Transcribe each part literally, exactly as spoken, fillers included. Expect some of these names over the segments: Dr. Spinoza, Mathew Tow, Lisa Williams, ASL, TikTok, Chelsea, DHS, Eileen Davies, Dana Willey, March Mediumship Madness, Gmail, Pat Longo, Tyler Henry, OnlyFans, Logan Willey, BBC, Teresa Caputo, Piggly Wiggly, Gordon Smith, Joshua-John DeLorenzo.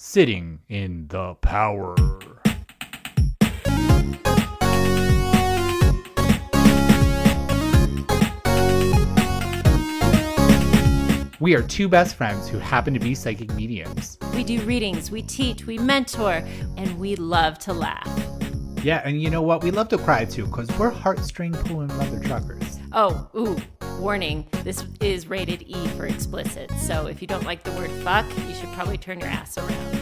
sitting in the power. We are two best friends who happen to be psychic mediums. We do readings, we teach, we mentor, and we love to laugh. Yeah, and you know what? We love to cry too, because we're heartstring pulling leather truckers. Oh, ooh, warning. This is rated E for explicit, so if you don't like the word fuck, you should probably turn your ass around.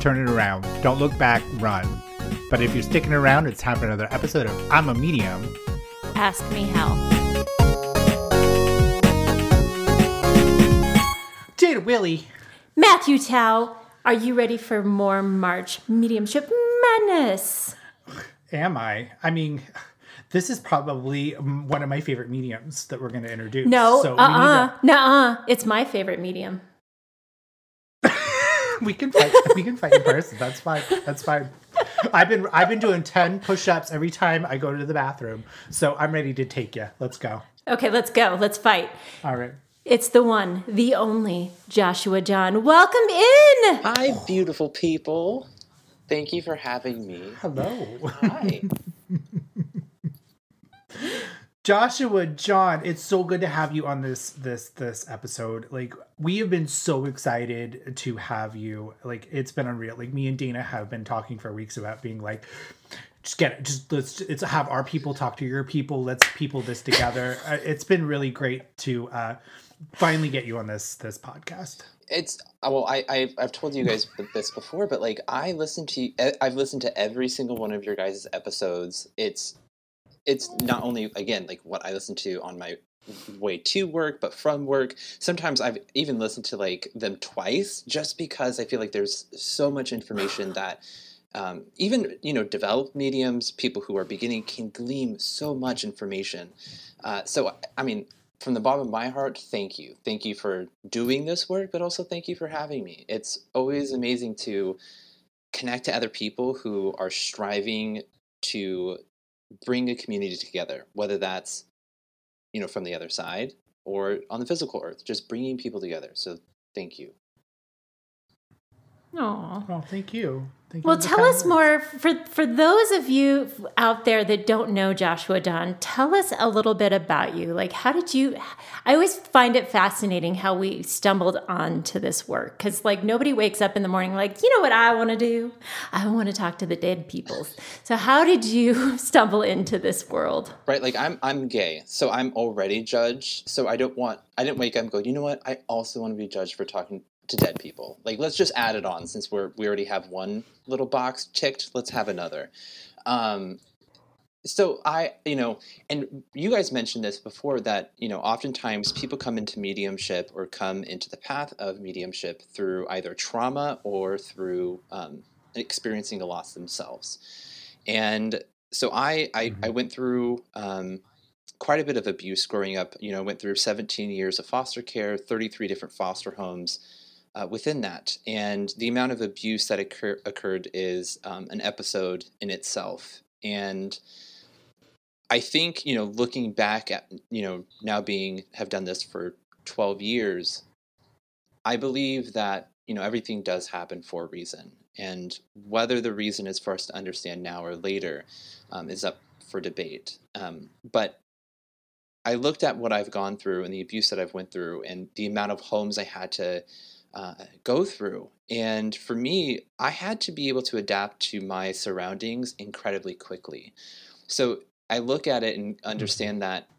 Turn it around. Don't look back, run. But if you're sticking around, it's time for another episode of I'm a Medium. Ask Me How. Dana Willey. Mathew Tow, are you ready for more March Mediumship Madness? Am I? I mean, this is probably one of my favorite mediums that we're going to introduce. No, so uh-uh, to... nuh-uh. It's my favorite medium. we can fight. We can fight in person. That's fine. That's fine. I've been I've been doing ten push-ups every time I go to the bathroom, so I'm ready to take you. Let's go. Okay, let's go. Let's fight. All right. It's the one, the only, Joshua-John. Welcome in! Hi, beautiful people. Thank you for having me. Hello. Hi. Joshua-John, it's so good to have you on this this this episode. Like, we have been so excited to have you. Like, it's been unreal. Like, me and Dana have been talking for weeks about being like, just get it. Just let's it's have our people talk to your people. Let's people this together. It's been really great to... Uh, finally get you on this this podcast. It's well I I've, I've told you guys this before, but like I listen to I've listened to every single one of your guys' episodes. It's it's not only again like what I listen to on my way to work, but from work. Sometimes I've even listened to like them twice just because I feel like there's so much information that um, even you know developed mediums, people who are beginning can glean so much information. Uh, so I mean. From the bottom of my heart, thank you. Thank you for doing this work, but also thank you for having me. It's always amazing to connect to other people who are striving to bring a community together, whether that's, you know, from the other side or on the physical earth, just bringing people together. So thank you. Aww. Oh, thank you. Thank well, you tell us more for for those of you out there that don't know Joshua-John. Tell us a little bit about you. Like, how did you? I always find it fascinating how we stumbled onto this work because, like, nobody wakes up in the morning like, you know what I want to do? I want to talk to the dead people. So, how did you stumble into this world? Right, like I'm I'm gay, so I'm already judged. So I don't want. I didn't wake up and go, you know what? I also want to be judged for talking to dead people. Like, let's just add it on since we're we already have one little box ticked. Let's have another. Um, so I, you know, and you guys mentioned this before that, you know, oftentimes people come into mediumship or come into the path of mediumship through either trauma or through um, experiencing a loss themselves. And so I, I, I went through um, quite a bit of abuse growing up. You know, I went through seventeen years of foster care, thirty-three different foster homes. Uh, within that, and the amount of abuse that occur- occurred is um, an episode in itself. And I think, you know, looking back at, you know, now being, have done this for twelve years, I believe that, you know, everything does happen for a reason. And whether the reason is for us to understand now or later um, is up for debate. Um, but I looked at what I've gone through and the abuse that I've went through and the amount of homes I had to Uh, go through. And for me, I had to be able to adapt to my surroundings incredibly quickly. So I look at it and understand that,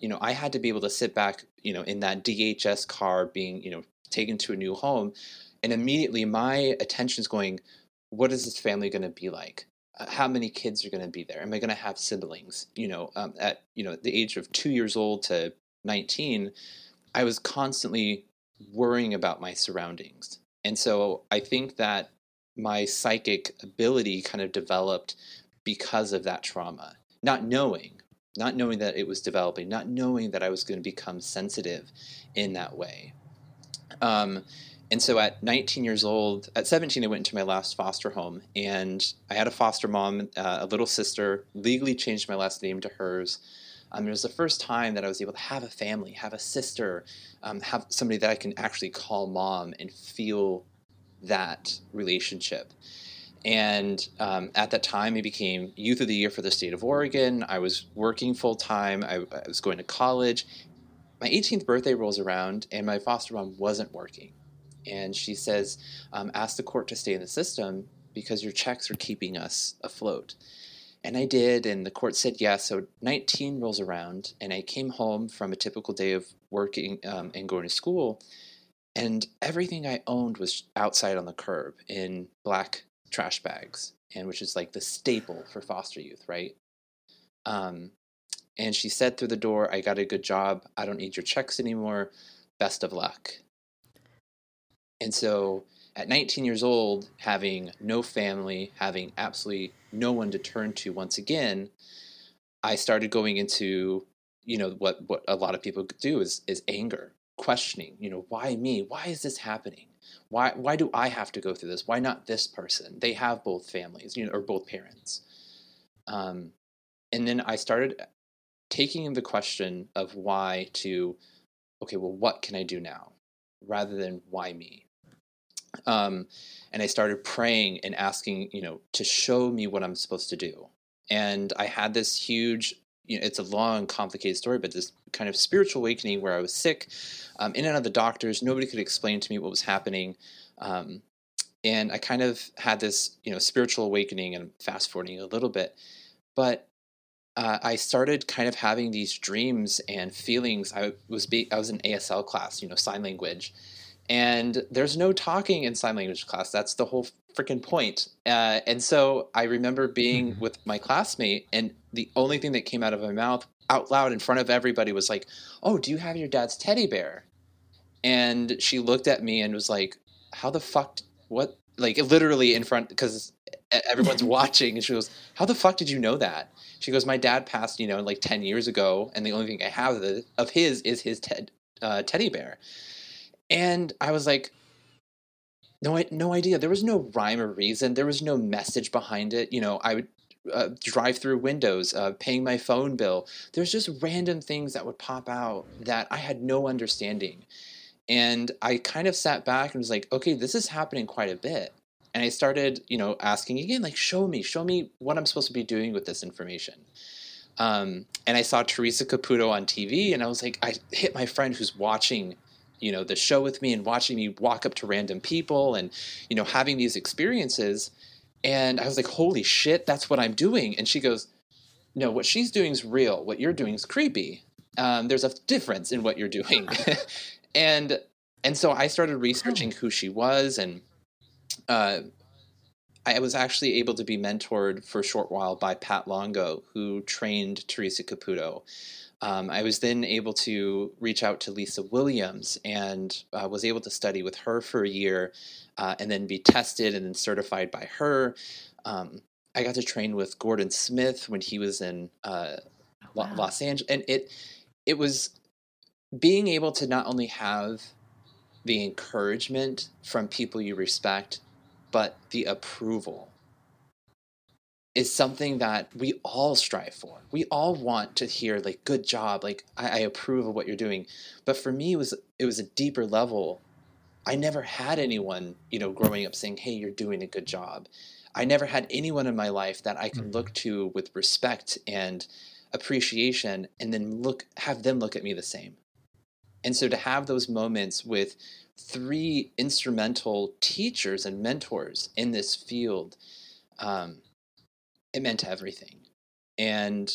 you know, I had to be able to sit back, you know, in that D H S car being, you know, taken to a new home. And immediately my attention's going, what is this family going to be like? How many kids are going to be there? Am I going to have siblings? You know, um, at, you know, the age of two years old to nineteen, I was constantly worrying about my surroundings. And so I think that my psychic ability kind of developed because of that trauma, not knowing, not knowing that it was developing, not knowing that I was going to become sensitive in that way. Um, and so at nineteen years old, at seventeen, I went into my last foster home and I had a foster mom, uh, a little sister, legally changed my last name to hers. Um, it was the first time that I was able to have a family, have a sister, um, have somebody that I can actually call mom and feel that relationship. And um, at that time, I became Youth of the Year for the state of Oregon. I was working full-time. I, I was going to college. My eighteenth birthday rolls around, and my foster mom wasn't working. And she says, um, ask the court to stay in the system because your checks are keeping us afloat. And I did, and the court said yes. So nineteen rolls around, and I came home from a typical day of working um, and going to school, and everything I owned was outside on the curb in black trash bags, and which is like the staple for foster youth, right? Um, and she said through the door, I got a good job. I don't need your checks anymore. Best of luck. And so at nineteen years old, having no family, having absolutely no one to turn to once again, I started going into, you know, what, what a lot of people do is is anger, questioning, you know, why me? Why is this happening? Why why do I have to go through this? Why not this person? They have both families, you know, or both parents. Um, and then I started taking in the question of why to, okay, well, what can I do now? Rather than why me? Um, and I started praying and asking, you know, to show me what I'm supposed to do. And I had this huge, you know, it's a long, complicated story, but this kind of spiritual awakening where I was sick, um, in and out of the doctors. Nobody could explain to me what was happening. Um, and I kind of had this, you know, spiritual awakening, and I'm fast forwarding a little bit, but Uh, I started kind of having these dreams and feelings. I was be- I was in A S L class, you know, sign language, and there's no talking in sign language class. That's the whole freaking point. Uh, and so I remember being with my classmate, and the only thing that came out of my mouth out loud in front of everybody was like, "Oh, do you have your dad's teddy bear?" And she looked at me and was like, "How the fuck? D- what?" Like literally in front, because everyone's watching, and she goes, "How the fuck did you know that?" She goes, "My dad passed, you know, like ten years ago, and the only thing I have of his is his ted, uh, teddy bear." And I was like, no, no idea. There was no rhyme or reason. There was no message behind it. You know, I would uh, drive through windows, uh, paying my phone bill. There's just random things that would pop out that I had no understanding. And I kind of sat back and was like, okay, this is happening quite a bit. And I started, you know, asking again, like, show me, show me what I'm supposed to be doing with this information. Um, and I saw Teresa Caputo on T V, and I was like, I hit my friend who's watching, you know, the show with me and watching me walk up to random people and, you know, having these experiences. And I was like, holy shit, that's what I'm doing. And she goes, no, what she's doing is real. What you're doing is creepy. Um, there's a difference in what you're doing. and, and so I started researching who she was, and Uh, I was actually able to be mentored for a short while by Pat Longo, who trained Teresa Caputo. Um, I was then able to reach out to Lisa Williams, and uh, was able to study with her for a year, uh, and then be tested and then certified by her. Um, I got to train with Gordon Smith when he was in uh, oh, wow. Los Angeles. And it it was being able to not only have the encouragement from people you respect, but the approval is something that we all strive for. We all want to hear, like, good job, like, I, I approve of what you're doing. But for me, it was it was a deeper level. I never had anyone, you know, growing up saying, hey, you're doing a good job. I never had anyone in my life that I could look to with respect and appreciation, and then look have them look at me the same. And so to have those moments with three instrumental teachers and mentors in this field, um, it meant everything. And,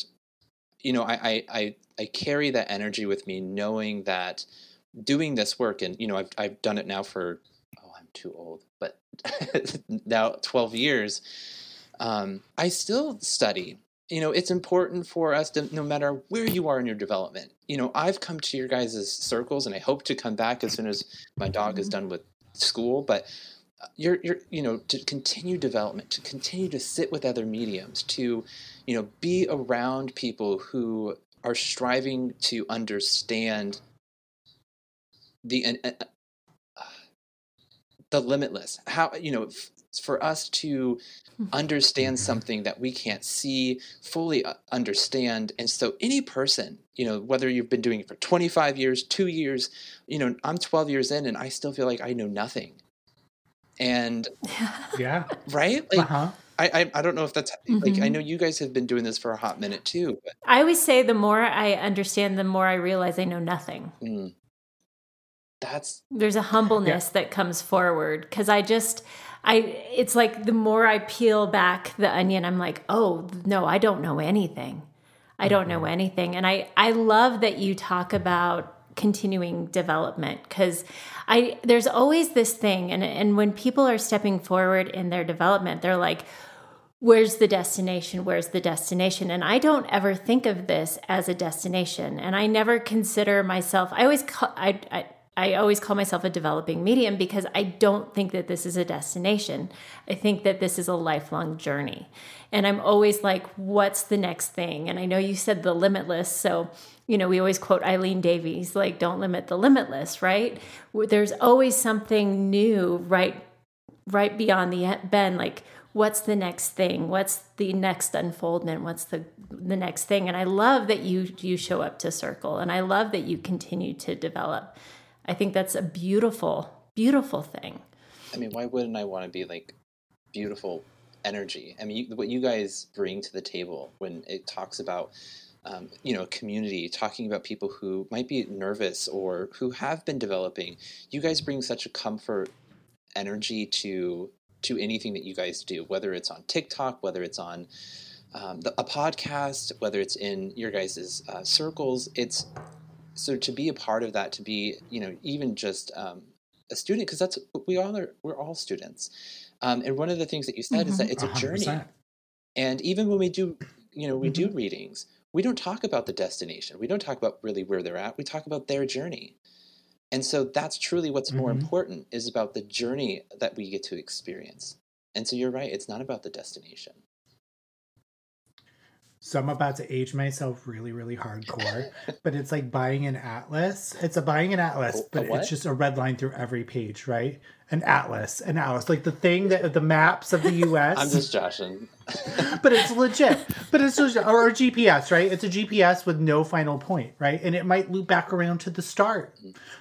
you know, I, I, I carry that energy with me, knowing that doing this work, and, you know, I've, I've done it now for, oh, I'm too old, but now twelve years, um, I still study. You know, it's important for us to, no matter where you are in your development, you know, I've come to your guys' circles, and I hope to come back as soon as my dog mm-hmm. is done with school. But you're, you're, you know, to continue development, to continue to sit with other mediums, to, you know, be around people who are striving to understand the, uh, the limitless, how, you know, f- for us to understand something that we can't see, fully understand. And so any person, you know, whether you've been doing it for twenty-five years, two years, you know, I'm twelve years in, and I still feel like I know nothing. And yeah, right. Like, uh-huh. I, I I don't know if that's mm-hmm. like, I know you guys have been doing this for a hot minute too. But. I always say the more I understand, the more I realize I know nothing. Mm. That's there's a humbleness yeah. that comes forward. 'Cause I just, I, it's like the more I peel back the onion, I'm like, oh no, I don't know anything. I don't know anything. And I, I love that you talk about continuing development, because I, there's always this thing. And, and when people are stepping forward in their development, they're like, where's the destination? Where's the destination? And I don't ever think of this as a destination. And I never consider myself, I always call, I, I, I always call myself a developing medium, because I don't think that this is a destination. I think that this is a lifelong journey. And I'm always like, what's the next thing? And I know you said the limitless. So, you know, we always quote Eileen Davies, like, don't limit the limitless, right? There's always something new right, right beyond the bend. Like, what's the next thing? What's the next unfoldment? What's the the next thing? And I love that you you show up to Circle, and I love that you continue to develop. I think that's a beautiful, beautiful thing. I mean, why wouldn't I want to be like beautiful energy? I mean, you, what you guys bring to the table when it talks about, um, you know, community, talking about people who might be nervous or who have been developing, you guys bring such a comfort energy to to anything that you guys do, whether it's on TikTok, whether it's on um, the, a podcast, whether it's in your guys' uh, circles. It's So to be a part of that, to be, you know, even just um, a student, because that's what we all are, we're all students. Um, and one of the things that you said mm-hmm. is that it's a journey. one hundred percent. And even when we do, you know, we mm-hmm. do readings, we don't talk about the destination. We don't talk about really where they're at. We talk about their journey. And so that's truly what's mm-hmm. more important, is about the journey that we get to experience. And so you're right. It's not about the destination. So I'm about to age myself really, really hardcore, but it's like buying an atlas. It's a buying an atlas, but it's just a red line through every page, right? An atlas, an atlas, like the thing that the maps of the U S I'm just joshing. But it's legit. But it's legit. Or, or G P S, right? It's a G P S with no final point, right? And it might loop back around to the start.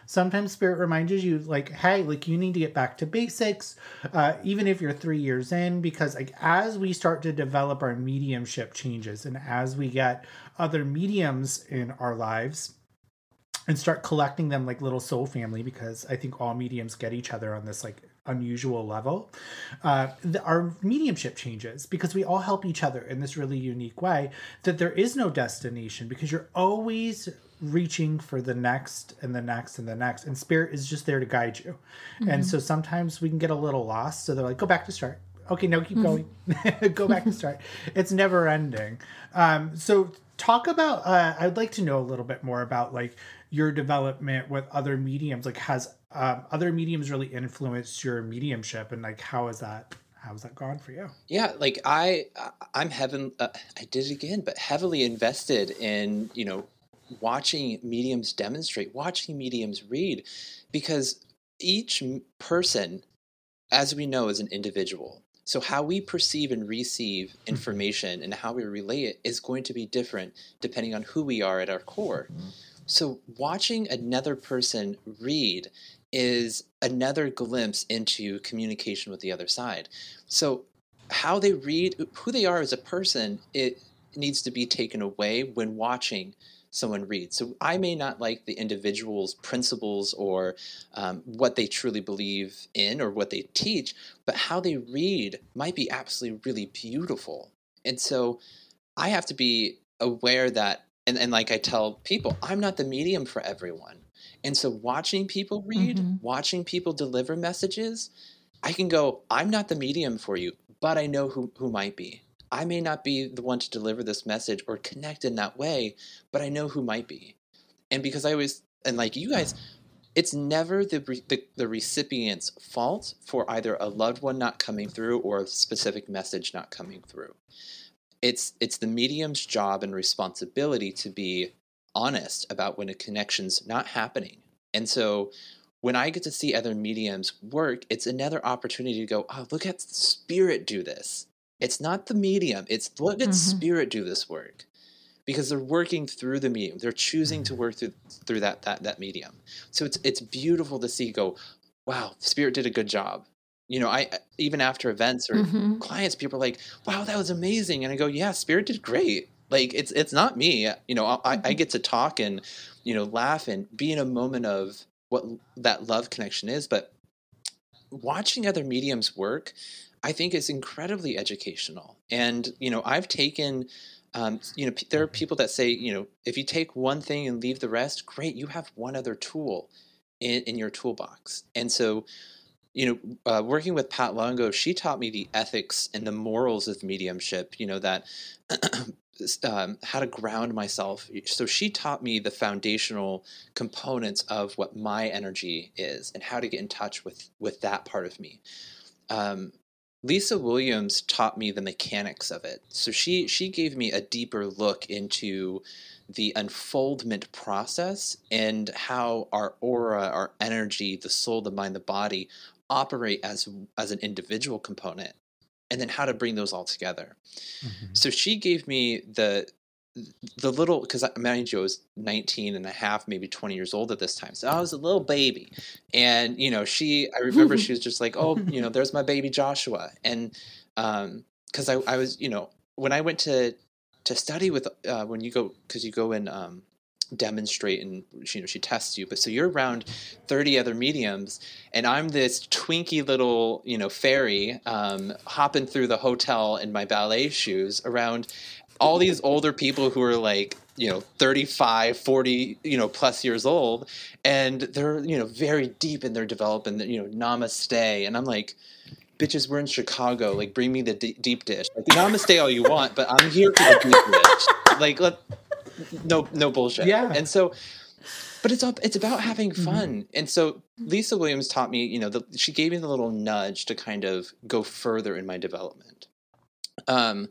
Sometimes Spirit reminds you, like, hey, like, you need to get back to basics, uh, even if you're three years in, because like as we start to develop, our mediumship changes, and as we get other mediums in our lives. And start collecting them like little soul family, because I think all mediums get each other on this like unusual level. Uh, the, our mediumship changes, because we all help each other in this really unique way, that there is no destination, because you're always reaching for the next and the next and the next. And Spirit is just there to guide you. Mm-hmm. And so sometimes we can get a little lost. So they're like, go back to start. Okay, no, keep going. Go back to start. It's never ending. Um, so talk about, uh, I'd like to know a little bit more about like your development with other mediums. Like, has um, other mediums really influenced your mediumship, and like how is that how's that gone for you? Yeah, like I I'm heaven uh, I did it again, but heavily invested in, you know, watching mediums demonstrate, watching mediums read, because each person, as we know, is an individual. So how we perceive and receive information and how we relay it is going to be different depending on who we are at our core. Mm-hmm. So watching another person read is another glimpse into communication with the other side. So how they read, who they are as a person, it needs to be taken away when watching someone read. So I may not like the individual's principles or um, what they truly believe in or what they teach, but how they read might be absolutely really beautiful. And so I have to be aware that. And, and like I tell people, I'm not the medium for everyone. And so watching people read, mm-hmm. watching people deliver messages, I can go, I'm not the medium for you, but I know who, who might be. I may not be the one to deliver this message or connect in that way, but I know who might be. And because I always, and like you guys, it's never the, the, the recipient's fault for either a loved one not coming through or a specific message not coming through. It's it's the medium's job and responsibility to be honest about when a connection's not happening. And so when I get to see other mediums work, it's another opportunity to go, oh, look at Spirit do this. It's not the medium. It's look at mm-hmm. Spirit do this work, because they're working through the medium. They're choosing to work through through that that that medium. So it's it's beautiful to see, go, wow, Spirit did a good job. you know, I even after events or mm-hmm. clients, people are like, wow, that was amazing. And I go, yeah, Spirit did great. Like, it's it's not me. You know, I, mm-hmm. I get to talk and, you know, laugh and be in a moment of what that love connection is. But watching other mediums work, I think, is incredibly educational. And, you know, I've taken, um, you know, p- there are people that say, you know, if you take one thing and leave the rest, great, you have one other tool in, in your toolbox. And so, you know, uh, working with Pat Longo, she taught me the ethics and the morals of mediumship, you know, that um, how to ground myself. So she taught me the foundational components of what my energy is and how to get in touch with, with that part of me. Um, Lisa Williams taught me the mechanics of it. So she, she gave me a deeper look into the unfoldment process and how our aura, our energy, the soul, the mind, the body operate as as an individual component, and then how to bring those all together. Mm-hmm. So she gave me the the little, because mind you, I was nineteen and a half, maybe twenty years old at this time. So I was a little baby. And, you know, she, I remember she was just like, oh, you know, there's my baby Joshua. And um, because I, I was, you know, when I went to, to study with, uh, when you go, because you go and um, demonstrate and, you know, she tests you. But so you're around thirty other mediums, and I'm this twinky little, you know, fairy um, hopping through the hotel in my ballet shoes around all these older people who are like, you know, thirty-five, forty, you know, plus years old, and they're, you know, very deep in their development, you know, namaste. And I'm like, bitches, we're in Chicago. Like, bring me the d- deep dish. Like, namaste all you want, but I'm here for the deep dish. Like, let, no, no bullshit. Yeah. And so, but it's all, it's about having fun. Mm-hmm. And so Lisa Williams taught me, you know, the, she gave me the little nudge to kind of go further in my development. Um,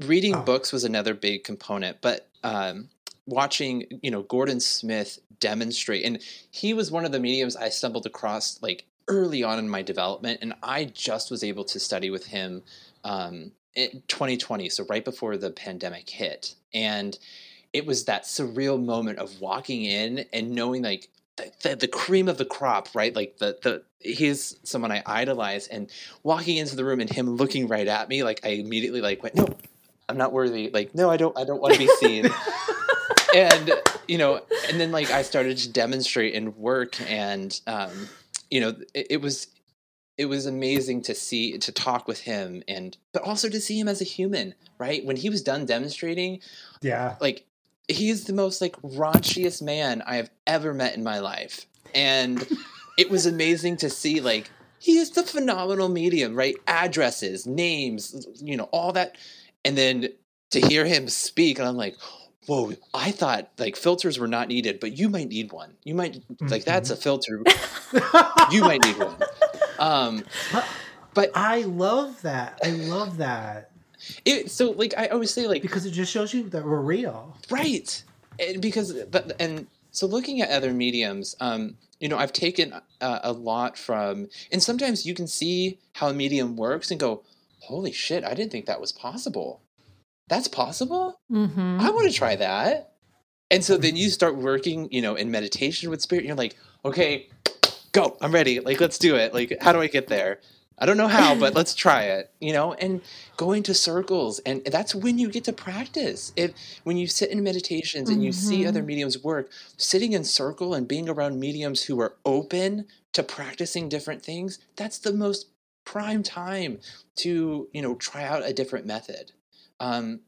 Reading oh. books was another big component, but um, watching, you know, Gordon Smith demonstrate, and he was one of the mediums I stumbled across like early on in my development, and I just was able to study with him um, in twenty twenty, so right before the pandemic hit, and it was that surreal moment of walking in and knowing like the, the, the cream of the crop, right? Like the the he's someone I idolize, and walking into the room and him looking right at me, like I immediately like went no. I'm not worthy. Like, no, I don't, I don't want to be seen. And, you know, and then like I started to demonstrate and work, and, um, you know, it, it was, it was amazing to see, to talk with him, and, but also to see him as a human, right? When he was done demonstrating, yeah, like he's the most like raunchiest man I have ever met in my life. And it was amazing to see, like, he is the phenomenal medium, right? Addresses, names, you know, all that. And then to hear him speak, and I'm like, whoa, I thought like filters were not needed, but you might need one. You might mm-hmm. like, that's a filter. You might need one. Um, but I love that. I love that. It, so like, I always say like, because it just shows you that we're real. Right. And because, but, and so looking at other mediums, um, you know, I've taken uh, a lot from, and sometimes you can see how a medium works and go, holy shit, I didn't think that was possible. That's possible? Mm-hmm. I want to try that. And so then you start working, you know, in meditation with Spirit, and you're like, okay, go, I'm ready. Like, let's do it. Like, how do I get there? I don't know how, but let's try it, you know, and going to circles. And that's when you get to practice. If when you sit in meditations and you mm-hmm. see other mediums work, sitting in circle and being around mediums who are open to practicing different things, that's the most prime time to, you know, try out a different method. Um,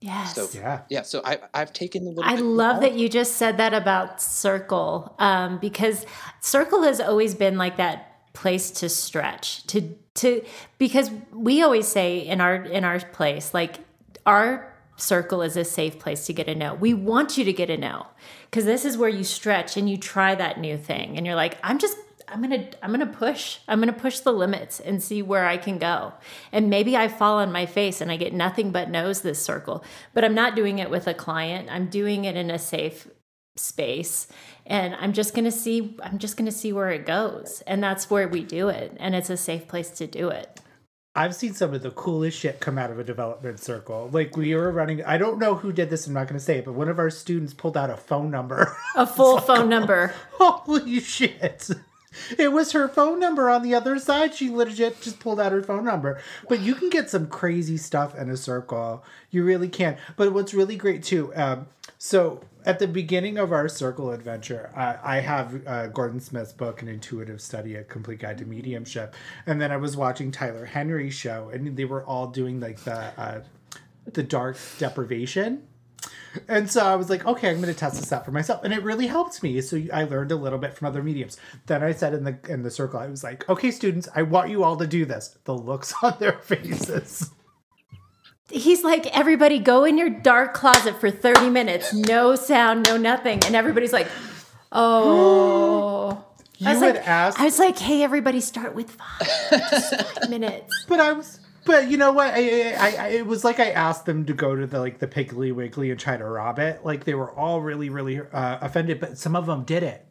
yes. So, yeah. Yeah. So I, I've taken a little I bit love more. That you just said that about circle, um, because circle has always been like that place to stretch, to, to, because we always say in our, in our place, like our circle is a safe place to get a no. We want you to get a no, because this is where you stretch and you try that new thing. And you're like, I'm just I'm going to, I'm going to push, I'm going to push the limits and see where I can go. And maybe I fall on my face and I get nothing but no's this circle, but I'm not doing it with a client. I'm doing it in a safe space, and I'm just going to see, I'm just going to see where it goes. And that's where we do it. And it's a safe place to do it. I've seen some of the coolest shit come out of a development circle. Like, we were running, I don't know who did this, I'm not going to say it, but one of our students pulled out a phone number. A full phone number. Holy shit. It was her phone number on the other side. She legit just pulled out her phone number. But you can get some crazy stuff in a circle. You really can. But what's really great, too, um, so at the beginning of our circle adventure, I, I have uh, Gordon Smith's book, An Intuitive Study, A Complete Guide to Mediumship. And then I was watching Tyler Henry's show, and they were all doing, like, the, uh, the dark deprivation. And so I was like, okay, I'm going to test this out for myself. And it really helped me. So I learned a little bit from other mediums. Then I said in the in the circle, I was like, okay, students, I want you all to do this. The looks on their faces. He's like, everybody go in your dark closet for thirty minutes. No sound, no nothing. And everybody's like, oh. You I was had like, asked. I was like, hey, everybody start with five. Just five minutes. But I was... But you know what? I, I, I, it was like I asked them to go to the like the Piggly Wiggly and try to rob it. Like they were all really, really uh, offended, but some of them did it.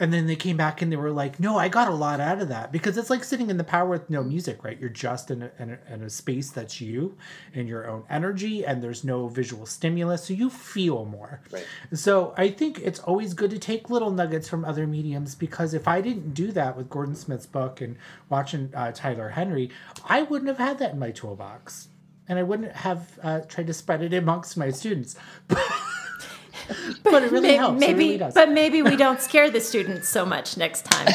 And then they came back and they were like, no, I got a lot out of that. Because it's like sitting in the power with no music, right? You're just in a, in a, in a space that's you and your own energy, and there's no visual stimulus. So you feel more. Right. So I think it's always good to take little nuggets from other mediums, because if I didn't do that with Gordon Smith's book and watching uh, Tyler Henry, I wouldn't have had that in my toolbox. And I wouldn't have uh, tried to spread it amongst my students. But, but it really may, helps. Maybe, it really does. But maybe we don't scare the students so much next time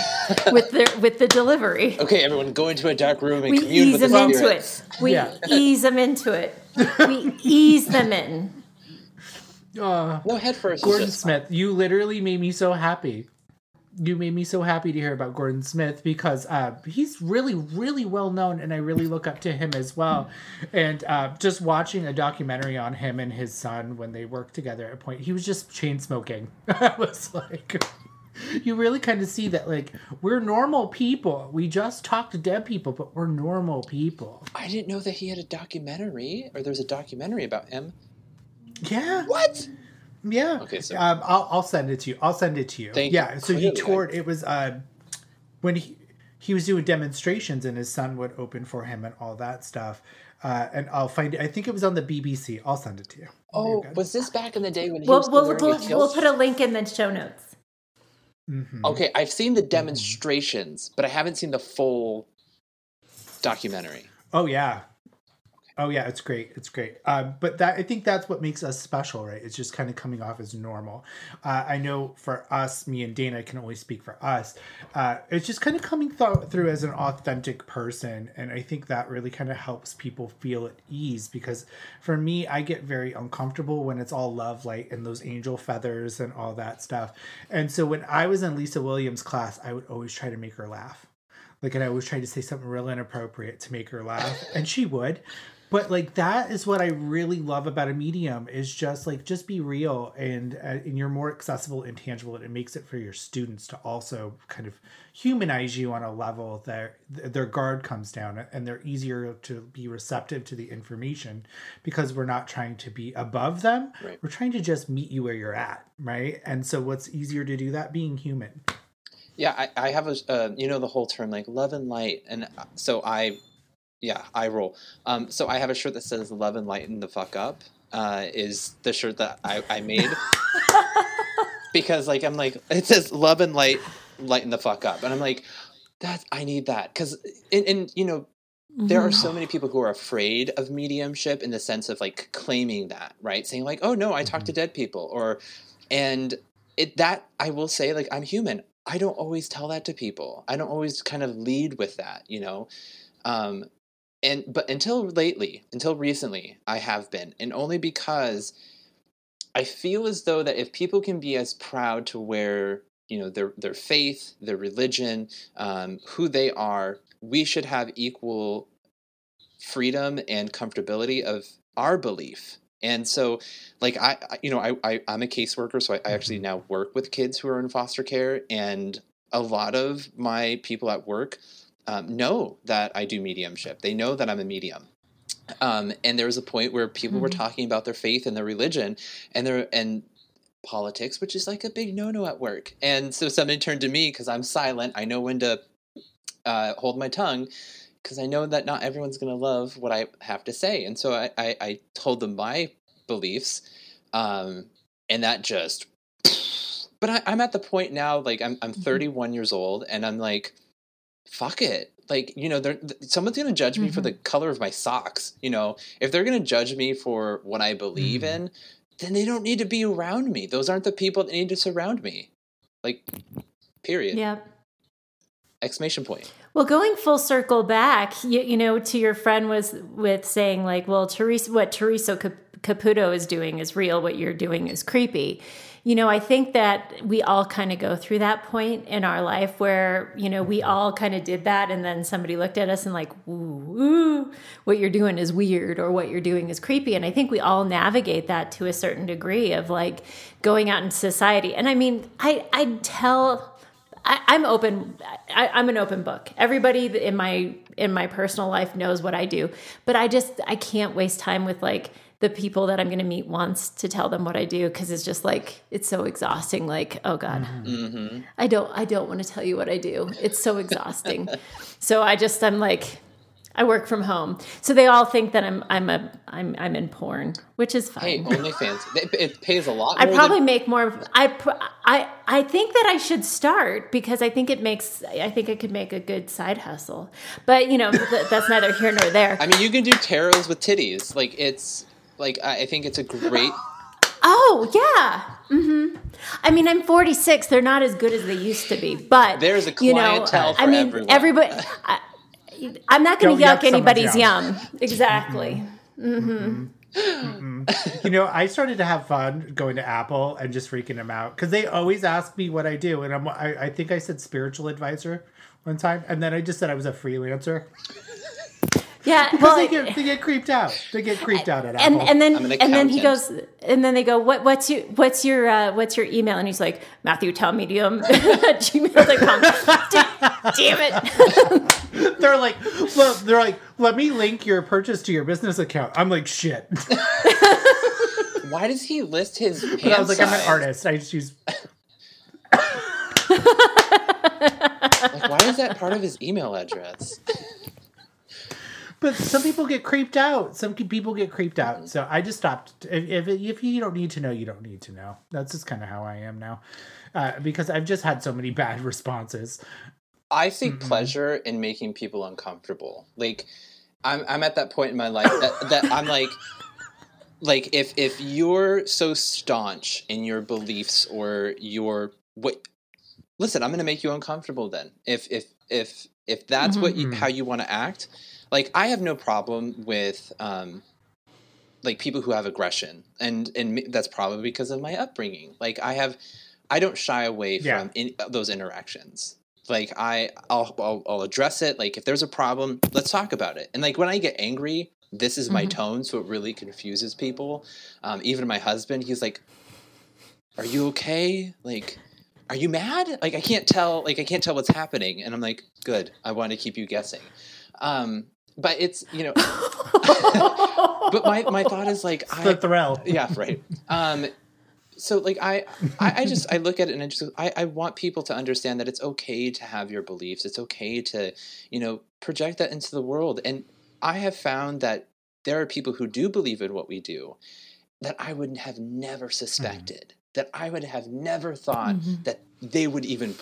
with their with the delivery. Okay, everyone, go into a dark room and we commune with the spirits. We yeah. ease them into it. We ease them in. Uh, no head first. Gordon Smith, you literally made me so happy. You made me so happy to hear about Gordon Smith, because uh, he's really, really well known, and I really look up to him as well. And uh, just watching a documentary on him and his son when they worked together at a point, he was just chain smoking. I was like, you really kind of see that, like, we're normal people. We just talk to dead people, but we're normal people. I didn't know that he had a documentary, or there was a documentary about him. Yeah. What? Yeah. Okay. So um, I'll I'll send it to you. I'll send it to you. Thank yeah. You. So Clearly he toured. I... It was uh, when he he was doing demonstrations, and his son would open for him and all that stuff. Uh, and I'll find it. I think it was on the B B C. I'll send it to you. Oh, was this back in the day when he we'll, was we'll, we'll, we'll put a link in the show notes. Mm-hmm. Okay, I've seen the demonstrations, mm-hmm. but I haven't seen the full documentary. Oh yeah. Oh, yeah, it's great. It's great. Uh, but that I think that's what makes us special, right? It's just kind of coming off as normal. Uh, I know for us, me and Dana can only speak for us. Uh, it's just kind of coming th- through as an authentic person. And I think that really kind of helps people feel at ease, because for me, I get very uncomfortable when it's all love light and those angel feathers and all that stuff. And so when I was in Lisa Williams' class, I would always try to make her laugh. Like, and I always tried to say something real inappropriate to make her laugh. And she would. But like, that is what I really love about a medium, is just like, just be real, and uh, and you're more accessible and tangible, and it makes it for your students to also kind of humanize you on a level that their guard comes down, and they're easier to be receptive to the information, because we're not trying to be above them. Right. We're trying to just meet you where you're at, right? And so what's easier to do that? Being human. Yeah, I, I have a, uh, you know, the whole term like love and light. And so I... Yeah, I roll. Um, so I have a shirt that says "Love and Lighten the Fuck Up." Uh, is the shirt that I, I made because, like, I'm like, it says "Love and Light, Lighten the Fuck Up," and I'm like, that I need that, because, and, and you know, there are so many people who are afraid of mediumship in the sense of like claiming that, right? Saying like, "Oh no, I talk to dead people," or, and it that I will say, like, I'm human. I don't always tell that to people. I don't always kind of lead with that, you know. Um, And but until lately, until recently, I have been, and only because I feel as though that if people can be as proud to wear, you know, their their faith, their religion, um, who they are, we should have equal freedom and comfortability of our belief. And so, like, I, you know, I, I I'm a caseworker, so I, I actually now work with kids who are in foster care, and a lot of my people at work. Um, know that I do mediumship. They know that I'm a medium. Um, and there was a point where people mm-hmm. were talking about their faith and their religion and their and politics, which is like a big no-no at work. And so somebody turned to me, because I'm silent. I know when to uh, hold my tongue, because I know that not everyone's going to love what I have to say. And so I, I, I told them my beliefs, um, and that just But I, I'm at the point now, like I'm I'm mm-hmm. thirty-one years old, and I'm like, fuck it. Like, you know, they're, someone's going to judge me mm-hmm. for the color of my socks. You know, if they're going to judge me for what I believe mm-hmm. in, then they don't need to be around me. Those aren't the people that need to surround me. Like, period. Yeah. Exclamation point. Well, going full circle back, you, you know, to your friend was with saying like, well, Teresa, what Teresa Caputo is doing is real. What you're doing is creepy. You know, I think that we all kind of go through that point in our life where, you know, we all kind of did that. And then somebody looked at us and like, ooh, ooh, what you're doing is weird, or what you're doing is creepy. And I think we all navigate that to a certain degree of like going out in society. And I mean, I, I tell... I, I'm open. I, I'm an open book. Everybody in my in my personal life knows what I do, but I just I can't waste time with like the people that I'm going to meet once to tell them what I do, because it's just like it's so exhausting. Like, oh God, mm-hmm. I don't I don't want to tell you what I do. It's so exhausting. So I just I'm like I work from home. So they all think that I'm I'm a I'm I'm in porn, which is fine. Hey, OnlyFans, it pays a lot. I more probably than- make more. I I. I think that I should start, because I think it makes, I think it could make a good side hustle, but you know, th- that's neither here nor there. I mean, you can do tarots with titties. Like it's like, I think it's a great. Oh yeah. Mm-hmm. I mean, I'm forty-six. They're not as good as they used to be, but there's a clientele, you know, for I mean, everyone. everybody, I, I'm not going to yuck, yuck anybody's yum. yum. Exactly. Mm-hmm. mm-hmm. Mm-mm. You know, I started to have fun going to Apple and just freaking them out, because they always ask me what I do, and I'm, I, I think I said spiritual advisor one time, and then I just said I was a freelancer. Yeah, because well, they, get, they get creeped out. They get creeped out at and, Apple. And then an and then he goes, and then they go, what what's your what's your uh, what's your email? And he's like, Mathew Tow Medium at gmail dot com. Damn it! They're like, well, they're like, let me link your purchase to your business account. I'm like, shit. Why does he list his? Pants but I was like, size? I'm an artist. I just use. Like, why is that part of his email address? But some people get creeped out. Some people get creeped out. So I just stopped. If, if, if you don't need to know, you don't need to know. That's just kind of how I am now. Uh, because I've just had so many bad responses. I see mm-hmm. pleasure in making people uncomfortable. Like, I'm I'm at that point in my life that, that I'm like, like if if you're so staunch in your beliefs or your what, listen, I'm going to make you uncomfortable. Then if if if if that's mm-hmm. what you, how you want to act. Like, I have no problem with, um, like, people who have aggression. And and that's probably because of my upbringing. Like, I have – I don't shy away yeah. from in, those interactions. Like, I, I'll, I'll I'll address it. Like, if there's a problem, let's talk about it. And, like, when I get angry, this is my mm-hmm. tone, so it really confuses people. Um, even my husband, he's like, are you okay? Like – are you mad? Like, I can't tell. Like, I can't tell what's happening. And I'm like, good. I want to keep you guessing. Um, but it's, you know, but my, my thought is like, it's I, the thrill. Yeah. Right. Um, so like, I, I, I just, I look at it and I just, I, I want people to understand that it's okay to have your beliefs. It's okay to, you know, project that into the world. And I have found that there are people who do believe in what we do that I would have never suspected. Mm. That I would have never thought mm-hmm. that they would even,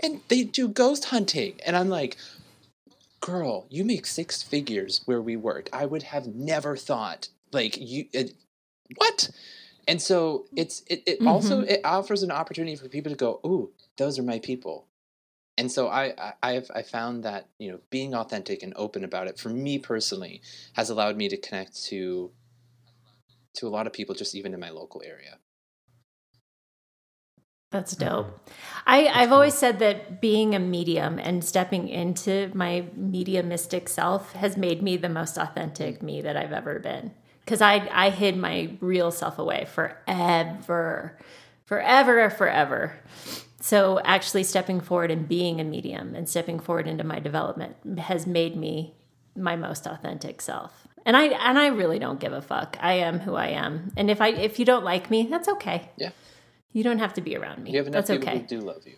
and they do ghost hunting. And I'm like, girl, you make six figures where we work. I would have never thought like you, it, what? And so it's, it, it mm-hmm. also, it offers an opportunity for people to go, ooh, those are my people. And so I, I, I've, I found that, you know, being authentic and open about it for me personally has allowed me to connect to, to a lot of people, just even in my local area. That's dope. I, I've always said that being a medium and stepping into my mediumistic self has made me the most authentic me that I've ever been. Because I, I hid my real self away forever, forever, forever. So actually stepping forward and being a medium and stepping forward into my development has made me my most authentic self. And I and I really don't give a fuck. I am who I am. And if I if you don't like me, that's okay. Yeah. You don't have to be around me. You have enough That's people okay. who do love you.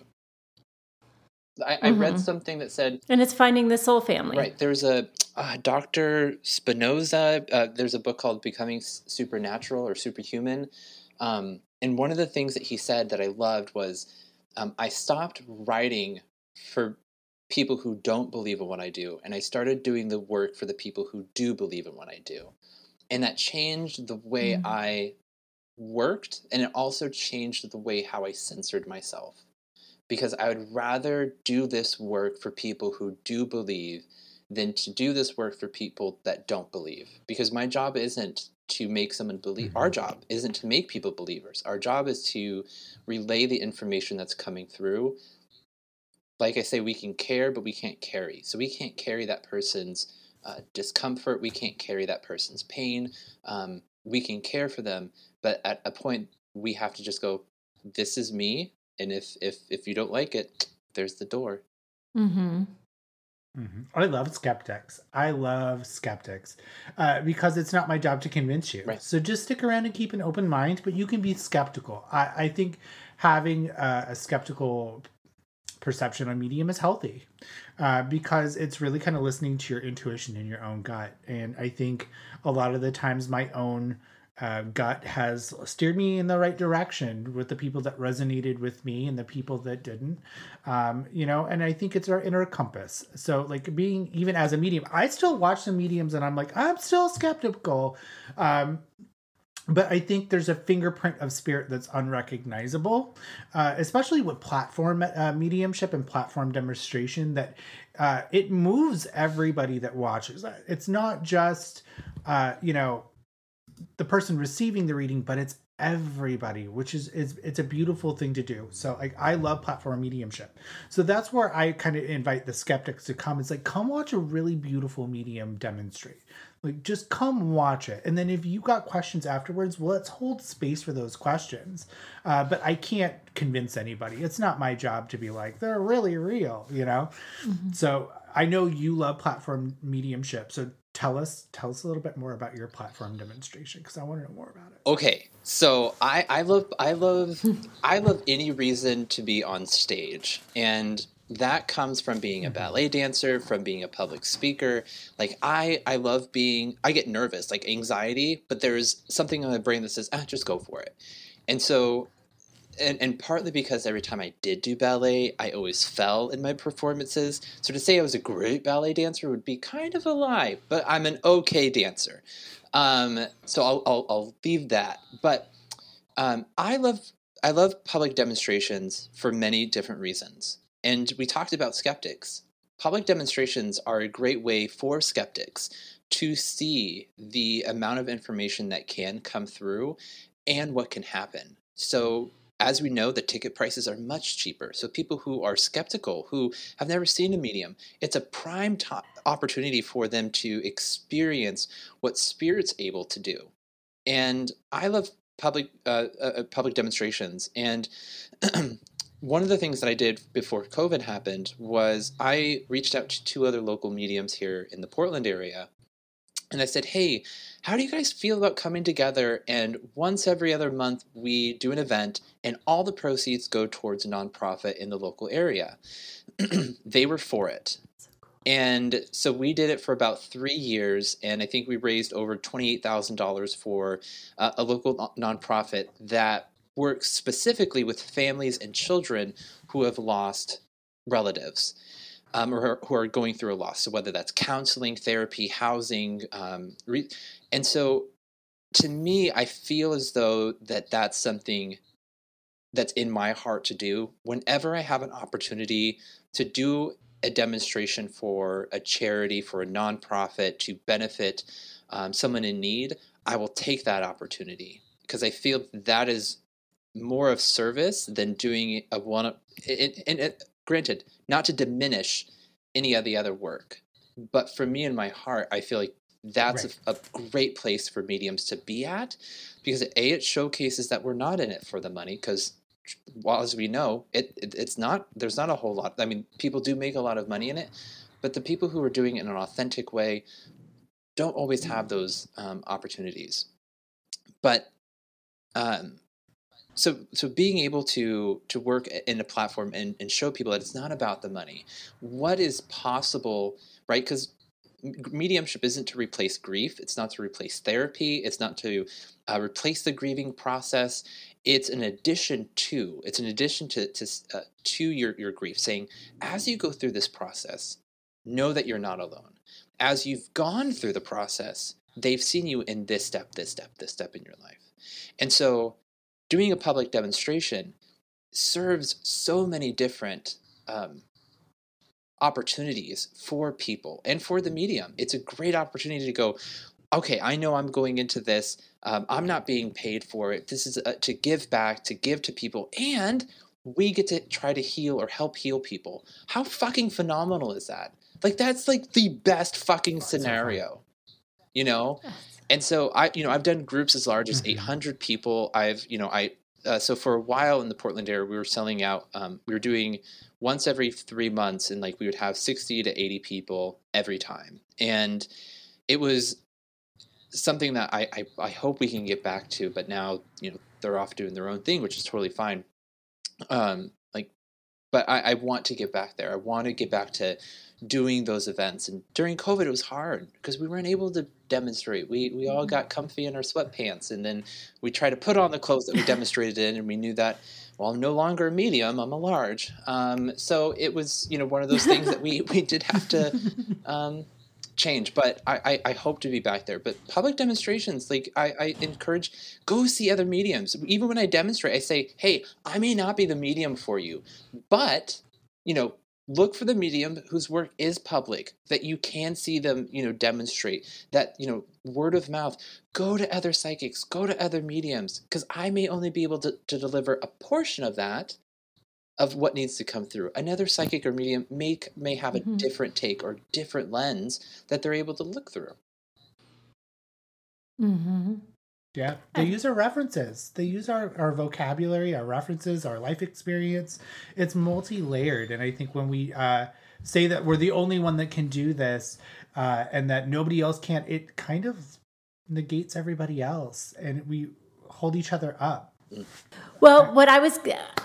I, I mm-hmm. read something that said... And it's Finding the Soul Family. Right. There's a uh, Doctor Spinoza. Uh, there's a book called Becoming Supernatural or Superhuman. Um, And one of the things that he said that I loved was, um, I stopped writing for people who don't believe in what I do, and I started doing the work for the people who do believe in what I do. And that changed the way mm-hmm. I worked, and it also changed the way how I censored myself. Because I would rather do this work for people who do believe than to do this work for people that don't believe. Because my job isn't to make someone believe. Our job isn't to make people believers. Our job is to relay the information that's coming through. Like I say, we can care, but we can't carry. So we can't carry that person's uh, discomfort. We can't carry that person's pain. Um, we can care for them. But at a point, we have to just go, this is me. And if if if you don't like it, there's the door. Mm-hmm. Mm-hmm. I love skeptics. I love skeptics uh, because it's not my job to convince you. Right. So just stick around and keep an open mind, but you can be skeptical. I, I think having a, a skeptical perception on Medium is healthy uh, because it's really kind of listening to your intuition and your own gut. And I think a lot of the times my own Uh, gut has steered me in the right direction with the people that resonated with me and the people that didn't, um, you know, and I think it's our inner compass. So like being, even as a medium, I still watch some mediums and I'm like, I'm still skeptical. Um, but I think there's a fingerprint of spirit that's unrecognizable, uh, especially with platform uh, mediumship and platform demonstration, that uh, it moves everybody that watches. It's not just, uh, you know, the person receiving the reading, but it's everybody, which is, is it's a beautiful thing to do. So like, I love platform mediumship. So that's where I kind of invite the skeptics to come. It's like, come watch a really beautiful medium demonstrate. Like, just come watch it. And then if you got questions afterwards, well, let's hold space for those questions. Uh, but I can't convince anybody. It's not my job to be like, they're really real, you know? Mm-hmm. So I know you love platform mediumship. So Tell us, tell us a little bit more about your platform demonstration, because I want to know more about it. Okay, so I, I love, I love, I love any reason to be on stage, and that comes from being a ballet dancer, from being a public speaker. Like I, I love being. I get nervous, like anxiety, but there's something in my brain that says, ah, just go for it. And so, and and partly because every time I did do ballet, I always fell in my performances. So to say I was a great ballet dancer would be kind of a lie, but I'm an okay dancer. Um, so I'll, I'll, I'll leave that. But um, I love I love public demonstrations for many different reasons. And we talked about skeptics. Public demonstrations are a great way for skeptics to see the amount of information that can come through and what can happen. So as we know, the ticket prices are much cheaper. So people who are skeptical, who have never seen a medium, it's a prime to- opportunity for them to experience what spirit's able to do. And I love public uh, uh, public demonstrations. And one of the things that I did before COVID happened was I reached out to two other local mediums here in the Portland area. And I said, hey, how do you guys feel about coming together? And once every other month, we do an event and all the proceeds go towards a nonprofit in the local area. They were for it. So cool. And so we did it for about three years. And I think we raised over twenty-eight thousand dollars for uh, a local nonprofit that works specifically with families and children who have lost relatives. Um, or who are going through a loss. So whether that's counseling, therapy, housing. Um, re- and so to me, I feel as though that that's something that's in my heart to do. Whenever I have an opportunity to do a demonstration for a charity, for a nonprofit, to benefit um, someone in need, I will take that opportunity because I feel that is more of service than doing a one of it, it, it, granted, not to diminish any of the other work, but for me in my heart, I feel like that's right. a, a great place for mediums to be at because, A, it showcases that we're not in it for the money because, well, as we know, it, it it's not – there's not a whole lot. I mean, people do make a lot of money in it, but the people who are doing it in an authentic way don't always have those um, opportunities. But um, – So so being able to to work in a platform and, and show people that it's not about the money, what is possible, right? Because mediumship isn't to replace grief. It's not to replace therapy. It's not to uh, replace the grieving process. It's an addition to, it's an addition to to, uh, to your, your grief, saying, as you go through this process, know that you're not alone. As you've gone through the process, they've seen you in this step, this step, this step in your life. And so doing a public demonstration serves so many different um, opportunities for people and for the medium. It's a great opportunity to go, okay, I know I'm going into this. Um, I'm not being paid for it. This is a, to give back, to give to people. And we get to try to heal or help heal people. How fucking phenomenal is that? Like, that's like the best fucking scenario, you know? And so I, you know, I've done groups as large as eight hundred people. I've, you know, I, uh, so for a while in the Portland area, we were selling out, um, we were doing once every three months and like, we would have sixty to eighty people every time. And it was something that I, I, I hope we can get back to, but now, you know, they're off doing their own thing, which is totally fine. Um, like, but I, I want to get back there. I want to get back to doing those events. And during COVID, it was hard because we weren't able to demonstrate. We we all got comfy in our sweatpants, and then we tried to put on the clothes that we demonstrated in, and we knew that, well, I'm no longer a medium, I'm a large. Um, so it was, you know, one of those things that we, we did have to um, change. But I, I, I hope to be back there. But public demonstrations, like I, I encourage, go see other mediums. Even when I demonstrate, I say, hey, I may not be the medium for you, but, you know, look for the medium whose work is public, that you can see them, you know, demonstrate, that, you know, word of mouth. Go to other psychics, go to other mediums, because I may only be able to, to deliver a portion of that, of what needs to come through. Another psychic or medium may, may have a mm-hmm. different take or different lens that they're able to look through. Mm-hmm. Yeah, they use our references. They use our, our vocabulary, our references, our life experience. It's multi-layered. And I think when we uh, say that we're the only one that can do this uh, and that nobody else can, it kind of negates everybody else. And we hold each other up. Well, what I was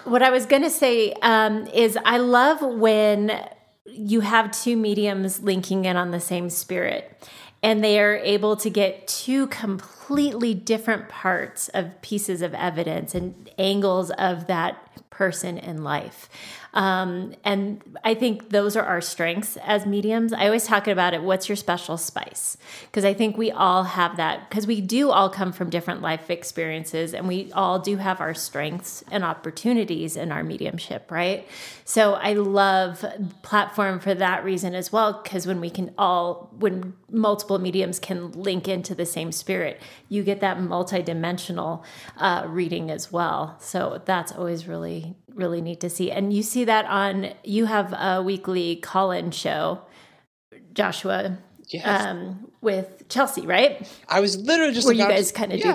what I was going to say um, is I love when you have two mediums linking in on the same spirit. And they are able to get two completely different parts of pieces of evidence and angles of that person in life. Um, and I think those are our strengths as mediums. I always talk about it. What's your special spice? Because I think we all have that, because we do all come from different life experiences, and we all do have our strengths and opportunities in our mediumship, right? So I love platform for that reason as well, because when we can all, when multiple mediums can link into the same spirit, you get that multidimensional uh, reading as well. So that's always really, really neat to see. And you see that on, you have a weekly call-in show, Joshua, yes. um, with Chelsea, right? I was literally just where about you guys kind of yeah. do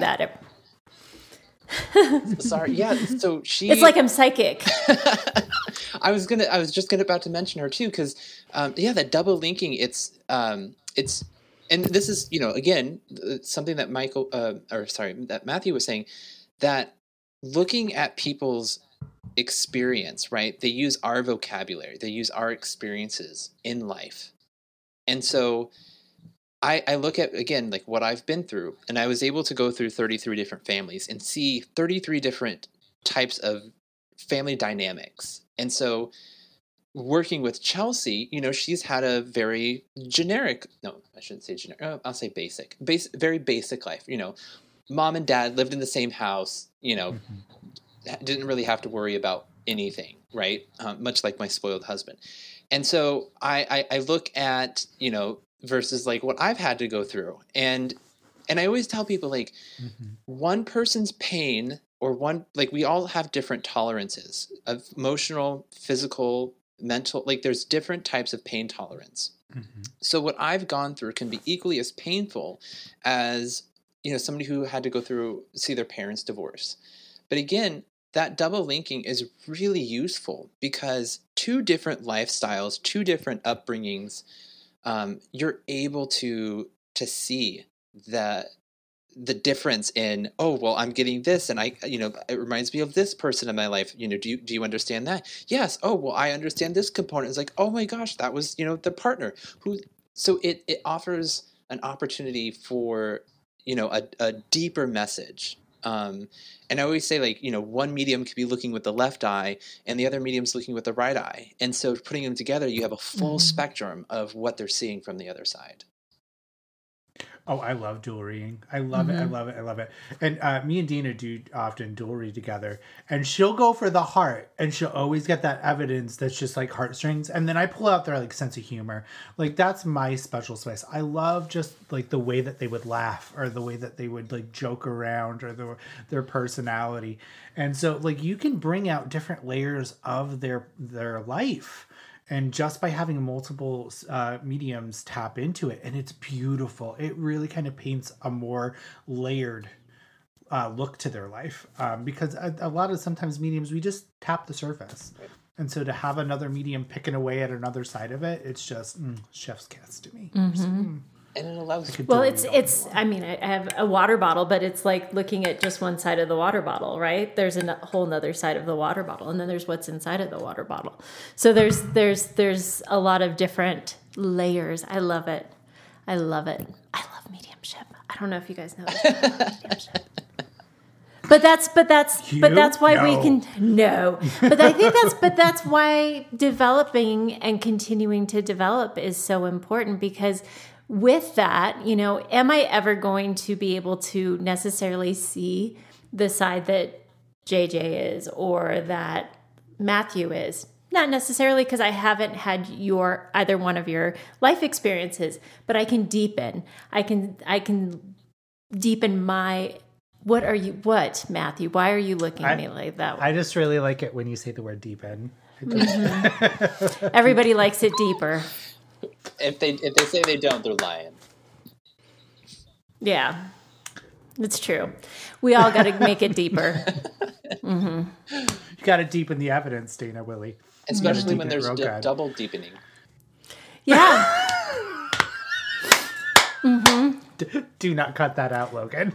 that. Sorry, yeah. So she. It's like I'm psychic. I was gonna. I was just gonna about to mention her too, because um, yeah, that double linking. It's um, it's, and this is, you know, again, something that Michael uh, or sorry that Mathew was saying, that looking at people's experience, right? They use our vocabulary, they use our experiences in life. And so I, I look at, again, like what I've been through, and I was able to go through thirty-three different families and see thirty-three different types of family dynamics. And so working with Chelsea, you know, she's had a very generic, no, I shouldn't say generic, oh, I'll say basic, base, very basic life, you know, mom and dad lived in the same house, you know, mm-hmm. didn't really have to worry about anything, right? Um, much like my spoiled husband. And so I, I, I look at, you know, versus like what I've had to go through. And, and I always tell people, like, mm-hmm. one person's pain or one, like, we all have different tolerances of emotional, physical, mental, like there's different types of pain tolerance. Mm-hmm. So what I've gone through can be equally as painful as, you know, somebody who had to go through, see their parents divorce. But again, that double linking is really useful, because two different lifestyles, two different upbringings, um, you're able to to see the the difference in, oh, well, I'm getting this, and I, you know, it reminds me of this person in my life. You know, do you do you understand that? Yes. Oh, well, I understand this component. It's like, oh my gosh, that was, you know, the partner who So it, it offers an opportunity for, you know, a, a deeper message. Um, and I always say, like, you know, one medium could be looking with the left eye and the other medium's looking with the right eye. And so putting them together, you have a full mm-hmm. spectrum of what they're seeing from the other side. Oh, I love dual-reading. I love mm-hmm. it. I love it. I love it. And uh, me and Dana do often dual-read together. And she'll go for the heart. And she'll always get that evidence that's just like heartstrings. And then I pull out their like sense of humor. Like, that's my special space. I love just like the way that they would laugh or the way that they would like joke around or the, their personality. And so like you can bring out different layers of their their life. And just by having multiple uh, mediums tap into it, and it's beautiful. It really kind of paints a more layered uh, look to their life. Um, because a, a lot of sometimes mediums, we just tap the surface. And so to have another medium picking away at another side of it, it's just mm, chef's kiss to me. Mm-hmm. Just, mm. And it allows you. Well, it's, it's, I mean, I have a water bottle, but it's like looking at just one side of the water bottle, right? There's a whole nother side of the water bottle, and then there's what's inside of the water bottle. So there's, there's, there's a lot of different layers. I love it. I love it. I love mediumship. I don't know if you guys know this, but I love mediumship. But that's, but that's, you? but that's why no. we can, no, but I think that's, but that's why developing and continuing to develop is so important, because with that, you know, am I ever going to be able to necessarily see the side that J J is or that Mathew is? Not necessarily, because I haven't had your either one of your life experiences, but I can deepen. I can I can deepen my what are you what, Mathew? Why are you looking I, at me like that? I just really like it when you say the word deepen. Mm-hmm. Everybody likes it deeper. If they if they say they don't, they're lying. Yeah, it's true. We all got to make it deeper. Mm-hmm. You got to deepen the evidence, Dana Willey. Especially when there's d- double deepening. Yeah. Mm-hmm. D- do not cut that out, Logan.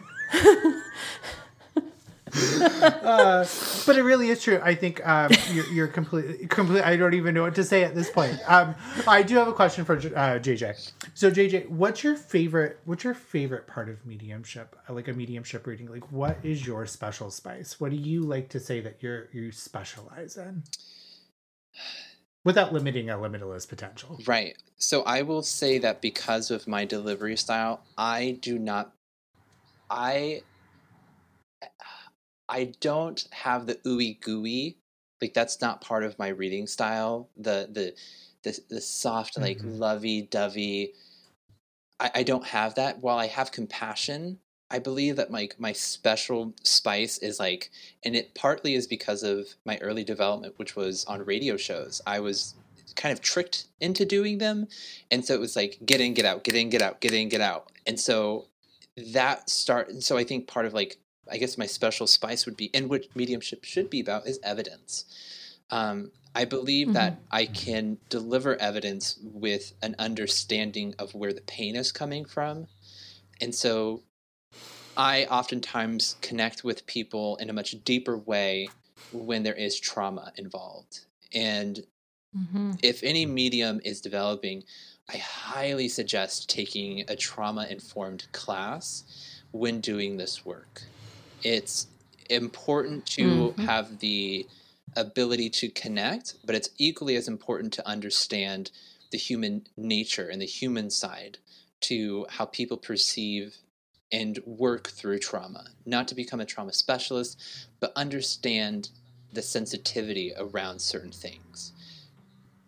uh, but it really is true. I think um, you're, you're completely, completely. I don't even know what to say at this point. Um, I do have a question for uh, J J. So J J, what's your favorite? What's your favorite part of mediumship? Like a mediumship reading? Like, what is your special spice? What do you like to say that you're you specialize in? Without limiting a limitless potential, right? So I will say that because of my delivery style, I do not. I. I don't have the ooey gooey, like that's not part of my reading style. The the the, the soft, mm-hmm. like lovey dovey. I, I don't have that. While I have compassion, I believe that my my special spice is like, and it partly is because of my early development, which was on radio shows. I was kind of tricked into doing them, and so it was like get in, get out, get in, get out, get in, get out, and so that start. And so I think part of like. I guess my special spice would be, and what mediumship should be about, is evidence. Um, I believe mm-hmm. that I can deliver evidence with an understanding of where the pain is coming from. And so I oftentimes connect with people in a much deeper way when there is trauma involved. And mm-hmm. if any medium is developing, I highly suggest taking a trauma-informed class when doing this work. It's important to mm-hmm. have the ability to connect, but it's equally as important to understand the human nature and the human side to how people perceive and work through trauma. Not to become a trauma specialist, but understand the sensitivity around certain things.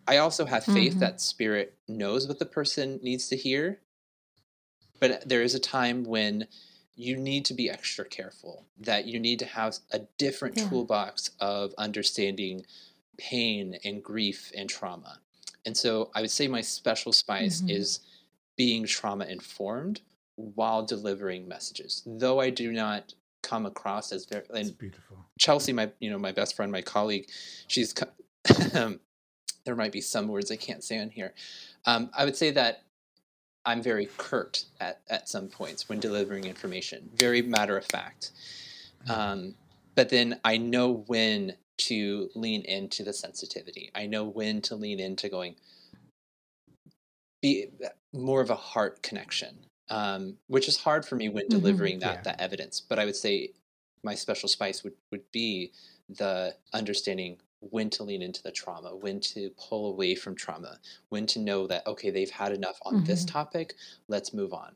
I also have faith mm-hmm. that spirit knows what the person needs to hear, but there is a time when you need to be extra careful, that you need to have a different yeah. toolbox of understanding pain and grief and trauma. And so I would say my special spice mm-hmm. is being trauma informed while delivering messages, though I do not come across as very, and beautiful. Chelsea, my, you know, my best friend, my colleague, she's, there might be some words I can't say on here. Um, I would say that I'm very curt at, at some points when delivering information, very matter of fact. Um, but then I know when to lean into the sensitivity. I know when to lean into going, be more of a heart connection, um, which is hard for me when delivering mm-hmm. that yeah. that evidence. But I would say my special spice would, would be the understanding when to lean into the trauma, when to pull away from trauma, when to know that, okay, they've had enough on mm-hmm. this topic, let's move on.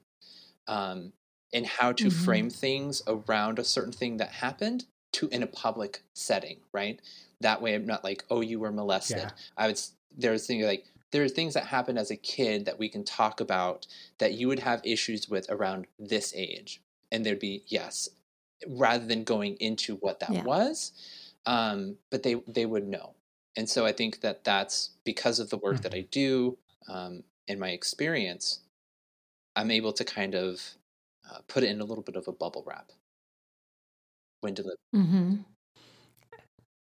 Um, and how to mm-hmm. frame things around a certain thing that happened to in a public setting, right? That way I'm not like, oh, you were molested. Yeah. I would, there's things like, there are things that happened as a kid that we can talk about that you would have issues with around this age. And there'd be, yes, rather than going into what that yeah. was. Um, but they, they would know. And so I think that that's because of the work mm-hmm. that I do, um, and my experience, I'm able to kind of uh, put it in a little bit of a bubble wrap when delivered. Mm-hmm.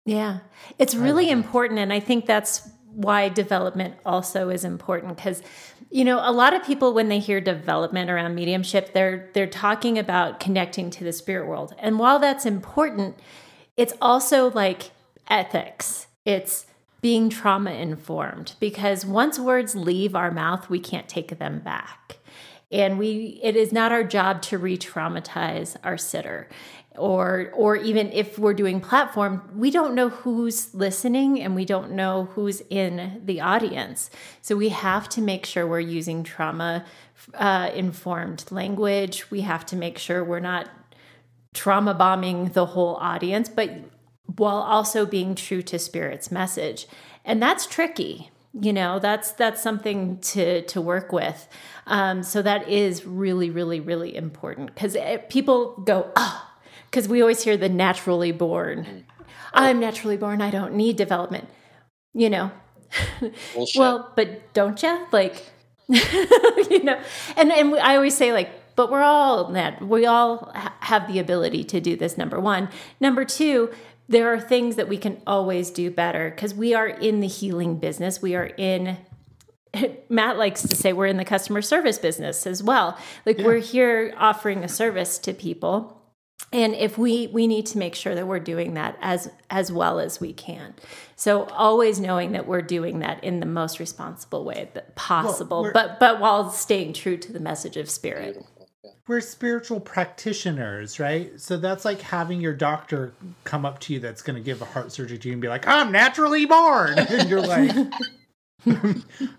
Yeah, it's really important. And I think that's why development also is important, because, you know, a lot of people, when they hear development around mediumship, they're they're talking about connecting to the spirit world. And while that's important, it's also like ethics. It's being trauma informed, because once words leave our mouth, we can't take them back. And we it is not our job to re-traumatize our sitter. Or or even if we're doing platform, we don't know who's listening and we don't know who's in the audience. So we have to make sure we're using trauma-informed uh, language. We have to make sure we're not trauma bombing the whole audience, but while also being true to spirit's message. And that's tricky. You know, that's that's something to to work with. Um, so that is really, really, really important, because people go, oh, because we always hear the naturally born. I'm naturally born. I don't need development, you know. Well, but don't you? Like, you know, and, and I always say, like, but we're all nat- we all ha- have the ability to do this, number one. Number two, there are things that we can always do better, because we are in the healing business. We are in, Matt likes to say, we're in the customer service business as well. Like, yeah. we're here offering a service to people. And if we, we need to make sure that we're doing that as, as well as we can. So always knowing that we're doing that in the most responsible way that possible, well, but, but while staying true to the message of spirit. We're spiritual practitioners, right? So that's like having your doctor come up to you that's going to give a heart surgery to you and be like, I'm naturally born. And you're like,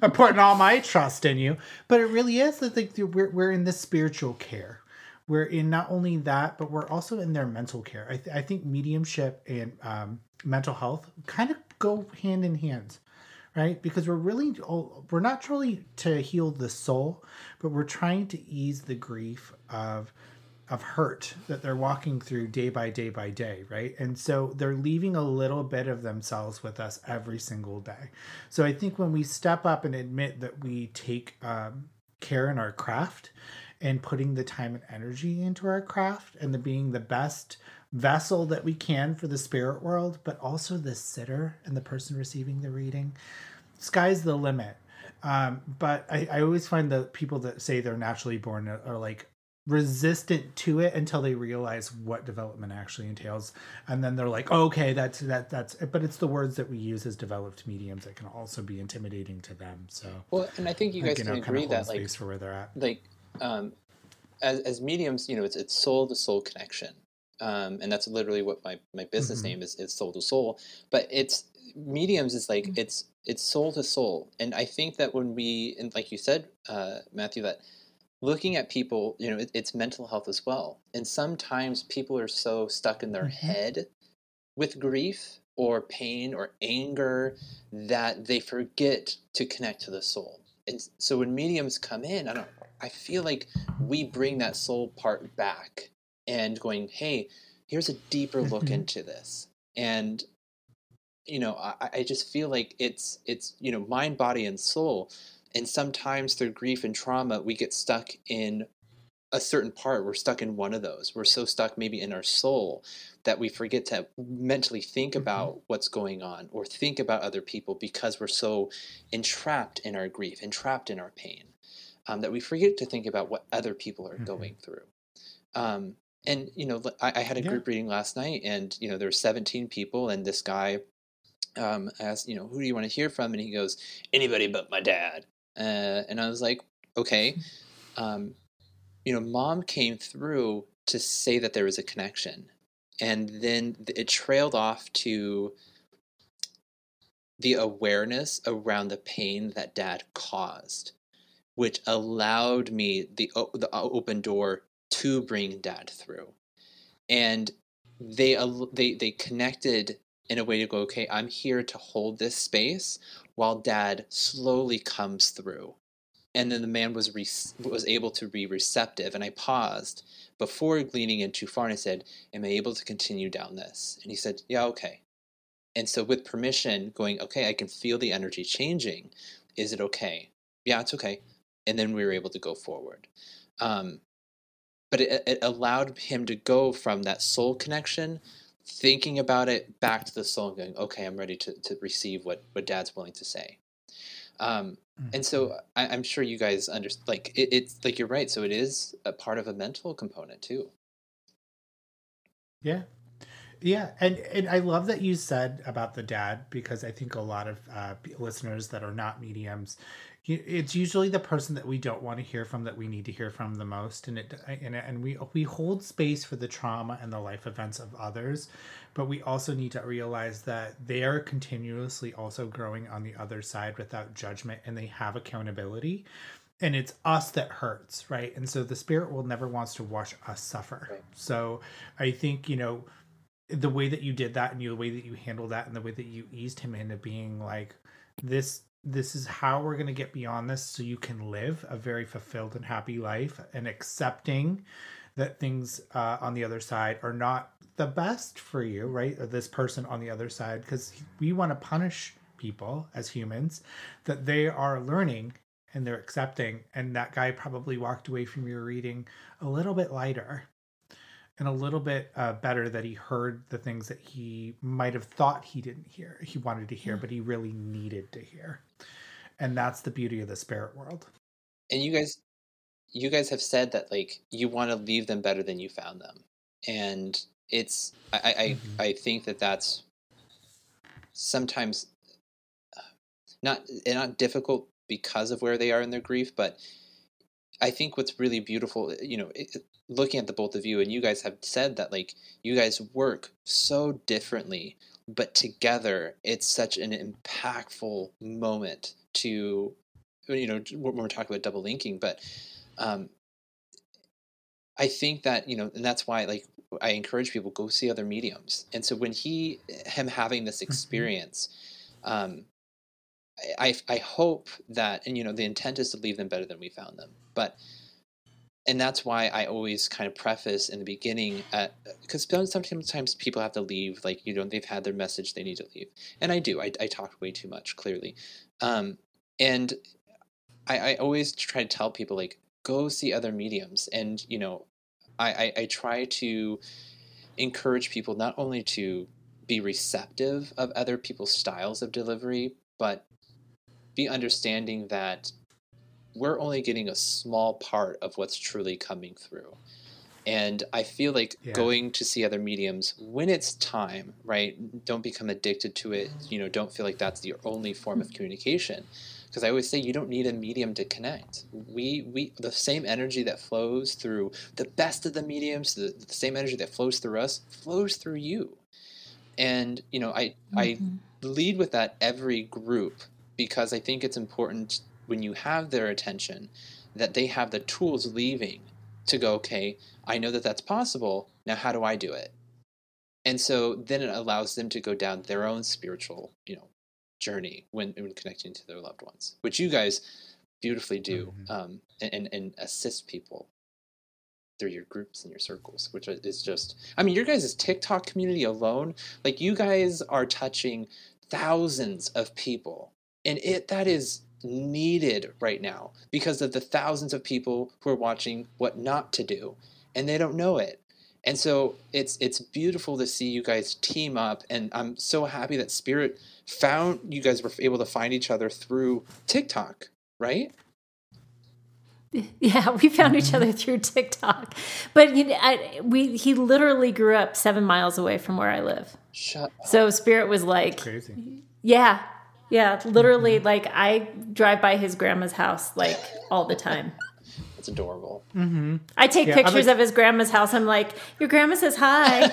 I'm putting all my trust in you. But it really is, I think, we're, we're in this spiritual care. We're in not only that, but we're also in their mental care. I, th- I think mediumship and um, mental health kind of go hand in hand, right? Because we're really, we're not trying to heal the soul, but we're trying to ease the grief of of hurt that they're walking through day by day by day, right? And so they're leaving a little bit of themselves with us every single day. So I think when we step up and admit that we take um, care in our craft, and putting the time and energy into our craft and the being the best vessel that we can for the spirit world, but also the sitter and the person receiving the reading. Sky's the limit. Um, but I, I always find the people that say they're naturally born are, are like resistant to it until they realize what development actually entails. And then they're like, oh, okay, that's, that, that's, but it's the words that we use as developed mediums that can also be intimidating to them. So, well, and I think you guys like, you know, can agree that like, for where they're at. like, Um, as, as mediums, you know, it's, it's soul to soul connection. Um, and that's literally what my, my business mm-hmm. name is, is soul to soul, but it's mediums is like, mm-hmm. it's, it's soul to soul. And I think that when we, and like you said, uh, Mathew, that looking at people, you know, it, it's mental health as well. And sometimes people are so stuck in their mm-hmm. head with grief or pain or anger that they forget to connect to the soul. And so when mediums come in, I don't I feel like we bring that soul part back and going, hey, here's a deeper look into this. And, you know, I, I just feel like it's, it's, you know, mind, body, and soul. And sometimes through grief and trauma, we get stuck in a certain part. We're stuck in one of those. We're so stuck maybe in our soul that we forget to mentally think about mm-hmm. what's going on or think about other people because we're so entrapped in our grief, entrapped in our pain. Um, that we forget to think about what other people are mm-hmm. going through. Um, and, you know, I, I had a yeah. group reading last night and, you know, there were seventeen people and this guy um, asked, you know, who do you want to hear from? And he goes, anybody but my dad. Uh, and I was like, okay, um, you know, mom came through to say that there was a connection. And then it trailed off to the awareness around the pain that dad caused, which allowed me the, the open door to bring dad through. And they, they, they connected in a way to go, okay, I'm here to hold this space while dad slowly comes through. And then the man was re- was able to be receptive. And I paused before leaning in too far. And I said, am I able to continue down this? And he said, yeah, okay. And so with permission going, okay, I can feel the energy changing. Is it okay? Yeah, it's okay. And then we were able to go forward. Um, but it, it allowed him to go from that soul connection, thinking about it, back to the soul and going, okay, I'm ready to, to receive what, what dad's willing to say. Um, and so I, I'm sure you guys understand, like, it, it's like, you're right. So it is a part of a mental component too. Yeah. Yeah. And, and I love that you said about the dad, because I think a lot of uh, listeners that are not mediums, it's usually the person that we don't want to hear from that we need to hear from the most. And it, and, and we, we hold space for the trauma and the life events of others, but we also need to realize that they are continuously also growing on the other side without judgment, and they have accountability, and it's us that hurts. Right. And so the spirit world never wants to watch us suffer. Right. So I think, you know, the way that you did that and the way that you handled that and the way that you eased him into being like, this, this is how we're going to get beyond this so you can live a very fulfilled and happy life, and accepting that things uh, on the other side are not the best for you, right? Or this person on the other side, because we want to punish people as humans that they are learning and they're accepting. And that guy probably walked away from your reading a little bit lighter and a little bit uh, better, that he heard the things that he might have thought he didn't hear, he wanted to hear, but he really needed to hear. And that's the beauty of the spirit world. And you guys, you guys have said that, like, you want to leave them better than you found them. And it's, I, I, mm-hmm. I think that that's sometimes not, not difficult because of where they are in their grief, but I think what's really beautiful, you know, it, looking at the both of you, and you guys have said that, like, you guys work so differently, but together it's such an impactful moment to, you know, when we're talking about double linking. But um, I think that, you know, and that's why, like, I encourage people, go see other mediums. And so when he, him having this experience, um, I, I hope that, and, you know, the intent is to leave them better than we found them, but, and that's why I always kind of preface in the beginning, because sometimes people have to leave, like, you know, they've had their message, they need to leave. And I do, I, I talked way too much, clearly. Um, and I, I always try to tell people, like, go see other mediums. And, you know, I, I, I try to encourage people not only to be receptive of other people's styles of delivery, but be understanding that we're only getting a small part of what's truly coming through. And I feel like yeah. going to see other mediums when it's time, right? Don't become addicted to it. You know, don't feel like that's the only form of communication. Because I always say you don't need a medium to connect. We, we the same energy that flows through the best of the mediums, the, the same energy that flows through us, flows through you. And, you know, I, mm-hmm. I lead with that every group, because I think it's important when you have their attention that they have the tools leaving to go, okay, I know that that's possible. Now, how do I do it? And so then it allows them to go down their own spiritual, you know, journey when, when connecting to their loved ones, which you guys beautifully do, mm-hmm. um, and, and assist people through your groups and your circles, which is just, I mean, your guys' TikTok community alone, like, you guys are touching thousands of people. And it that is needed right now because of the thousands of people who are watching what not to do, and they don't know it. And so it's it's beautiful to see you guys team up, and I'm so happy that Spirit found you guys were able to find each other through TikTok, right? Yeah, we found each other through TikTok, but you know, I, we he literally grew up seven miles away from where I live. Shut up. So Spirit was like, that's crazy. Yeah. Yeah, literally, like, I drive by his grandma's house, like, all the time. That's adorable. Mm-hmm. I take yeah, pictures like, of his grandma's house. I'm like, your grandma says hi.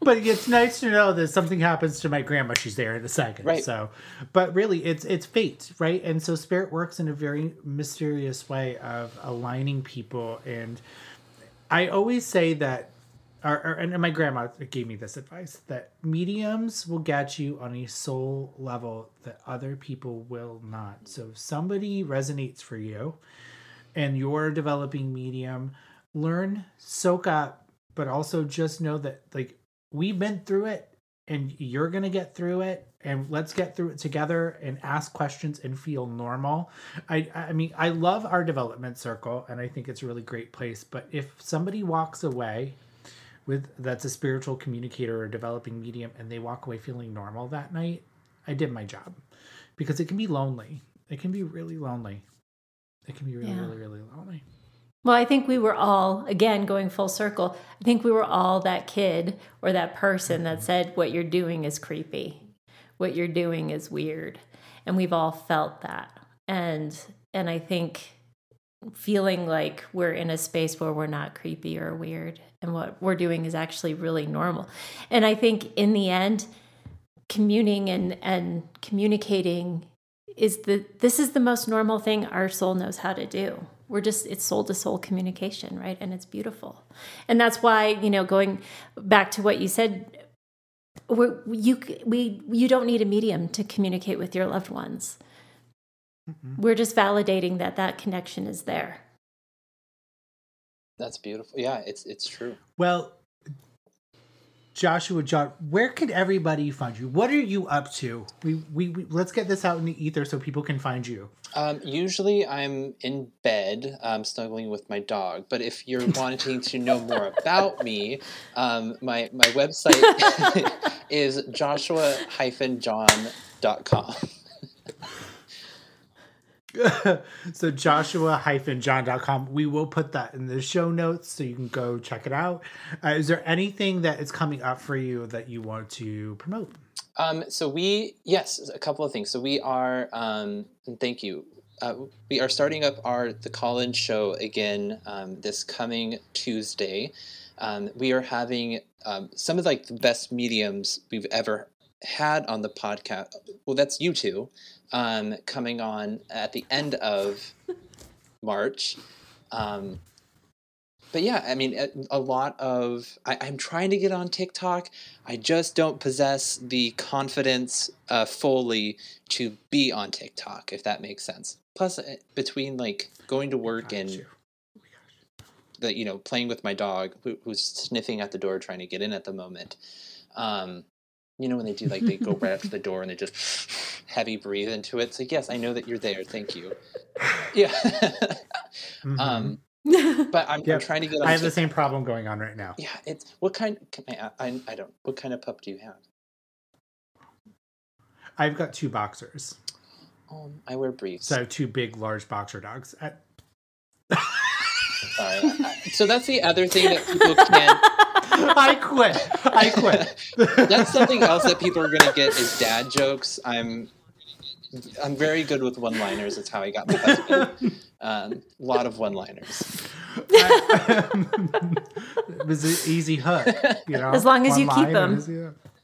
But it's nice to know that something happens to my grandma. She's there in a second. Right. So, but really, it's it's fate, right? And so spirit works in a very mysterious way of aligning people. And I always say that, Or, or, and my grandma gave me this advice, that mediums will get you on a soul level that other people will not. So if somebody resonates for you and you're developing medium, learn, soak up, but also just know that, like, we've been through it and you're going to get through it, and let's get through it together and ask questions and feel normal. I I mean, I love our development circle and I think it's a really great place. But if somebody walks away with that's a spiritual communicator or developing medium, and they walk away feeling normal that night, I did my job. Because it can be lonely. It can be really lonely. It can be really, yeah. really, really lonely. Well, I think we were all, again, going full circle, I think we were all that kid or that person that said, what you're doing is creepy. What you're doing is weird. And we've all felt that. And and I think feeling like we're in a space where we're not creepy or weird, and what we're doing is actually really normal. And I think in the end, communing and, and communicating is the, this is the most normal thing our soul knows how to do. We're just, it's soul to soul communication, right? And it's beautiful. And that's why, you know, going back to what you said, we're, you, we, you don't need a medium to communicate with your loved ones. Mm-hmm. We're just validating that that connection is there. That's beautiful. Yeah, it's it's true. Well, Joshua-John, where could everybody find you? What are you up to? We, we we let's get this out in the ether so people can find you. Um, usually, I'm in bed, um, snuggling with my dog. But if you're wanting to know more about me, um, my my website is joshua dash john dot com. So joshua dash john dot com. We will put that in the show notes so you can go check it out. Uh, is there anything that is coming up for you that you want to promote? Um, so we, yes, a couple of things. So we are, um, and thank you. Uh, we are starting up our The Call-In Show again um, this coming Tuesday. Um, we are having um, some of like the best mediums we've ever had on the podcast. Well, that's you two. Um, coming on at the end of March. Um, but yeah, I mean, a, a lot of, I, I'm trying to get on TikTok. I just don't possess the confidence uh, fully to be on TikTok, if that makes sense. Plus, between like going to work and you. the, you know, playing with my dog, who, who's sniffing at the door, trying to get in at the moment. Um, You know, when they do, like, they go right up to the door and they just heavy breathe into it. So, yes, I know that you're there. Thank you. Yeah. Mm-hmm. um, but I'm, yep. I'm trying to get on. I have to, the same problem going on right now. Yeah. It's what kind – I, I, I don't – what kind of pup do you have? I've got two boxers. Um, I wear briefs. So I have two big, large boxer dogs. I... Sorry. So that's the other thing that people can't – I quit. I quit. That's something else that people are going to get is dad jokes. I'm I'm very good with one-liners. That's how I got my husband. Um, a lot of one-liners. I, um, it was an easy hook. You know, as long as you keep them.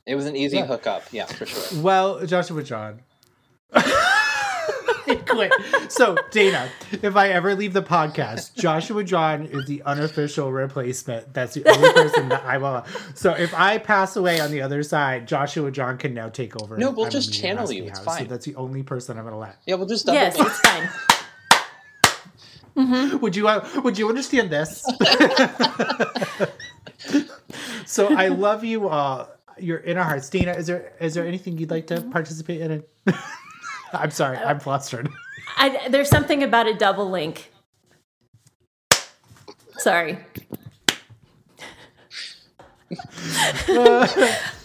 It was an easy yeah. hookup. Yeah, for sure. Well, Joshua-John. Quit. So, Dana, if I ever leave the podcast, Joshua-John is the unofficial replacement. That's the only person that I will. So, if I pass away on the other side, Joshua-John can now take over. No, we'll I'm just channel you. It's house. fine. So that's the only person I'm going to let. Yeah, we'll just double Yes, it. It's fine. Mm-hmm. Would you uh, Would you understand this? So, I love you all. You're in our hearts. Dana, is there is there anything you'd like to participate in? I'm sorry, I'm flustered. I, there's something about a double link. Sorry. Uh,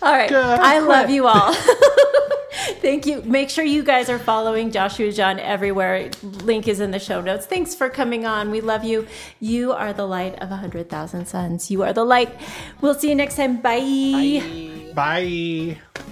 all right. God, I quit. Love you all. Thank you. Make sure you guys are following Joshua-John everywhere. Link is in the show notes. Thanks for coming on. We love you. You are the light of one hundred thousand suns. You are the light. We'll see you next time. Bye. Bye. Bye.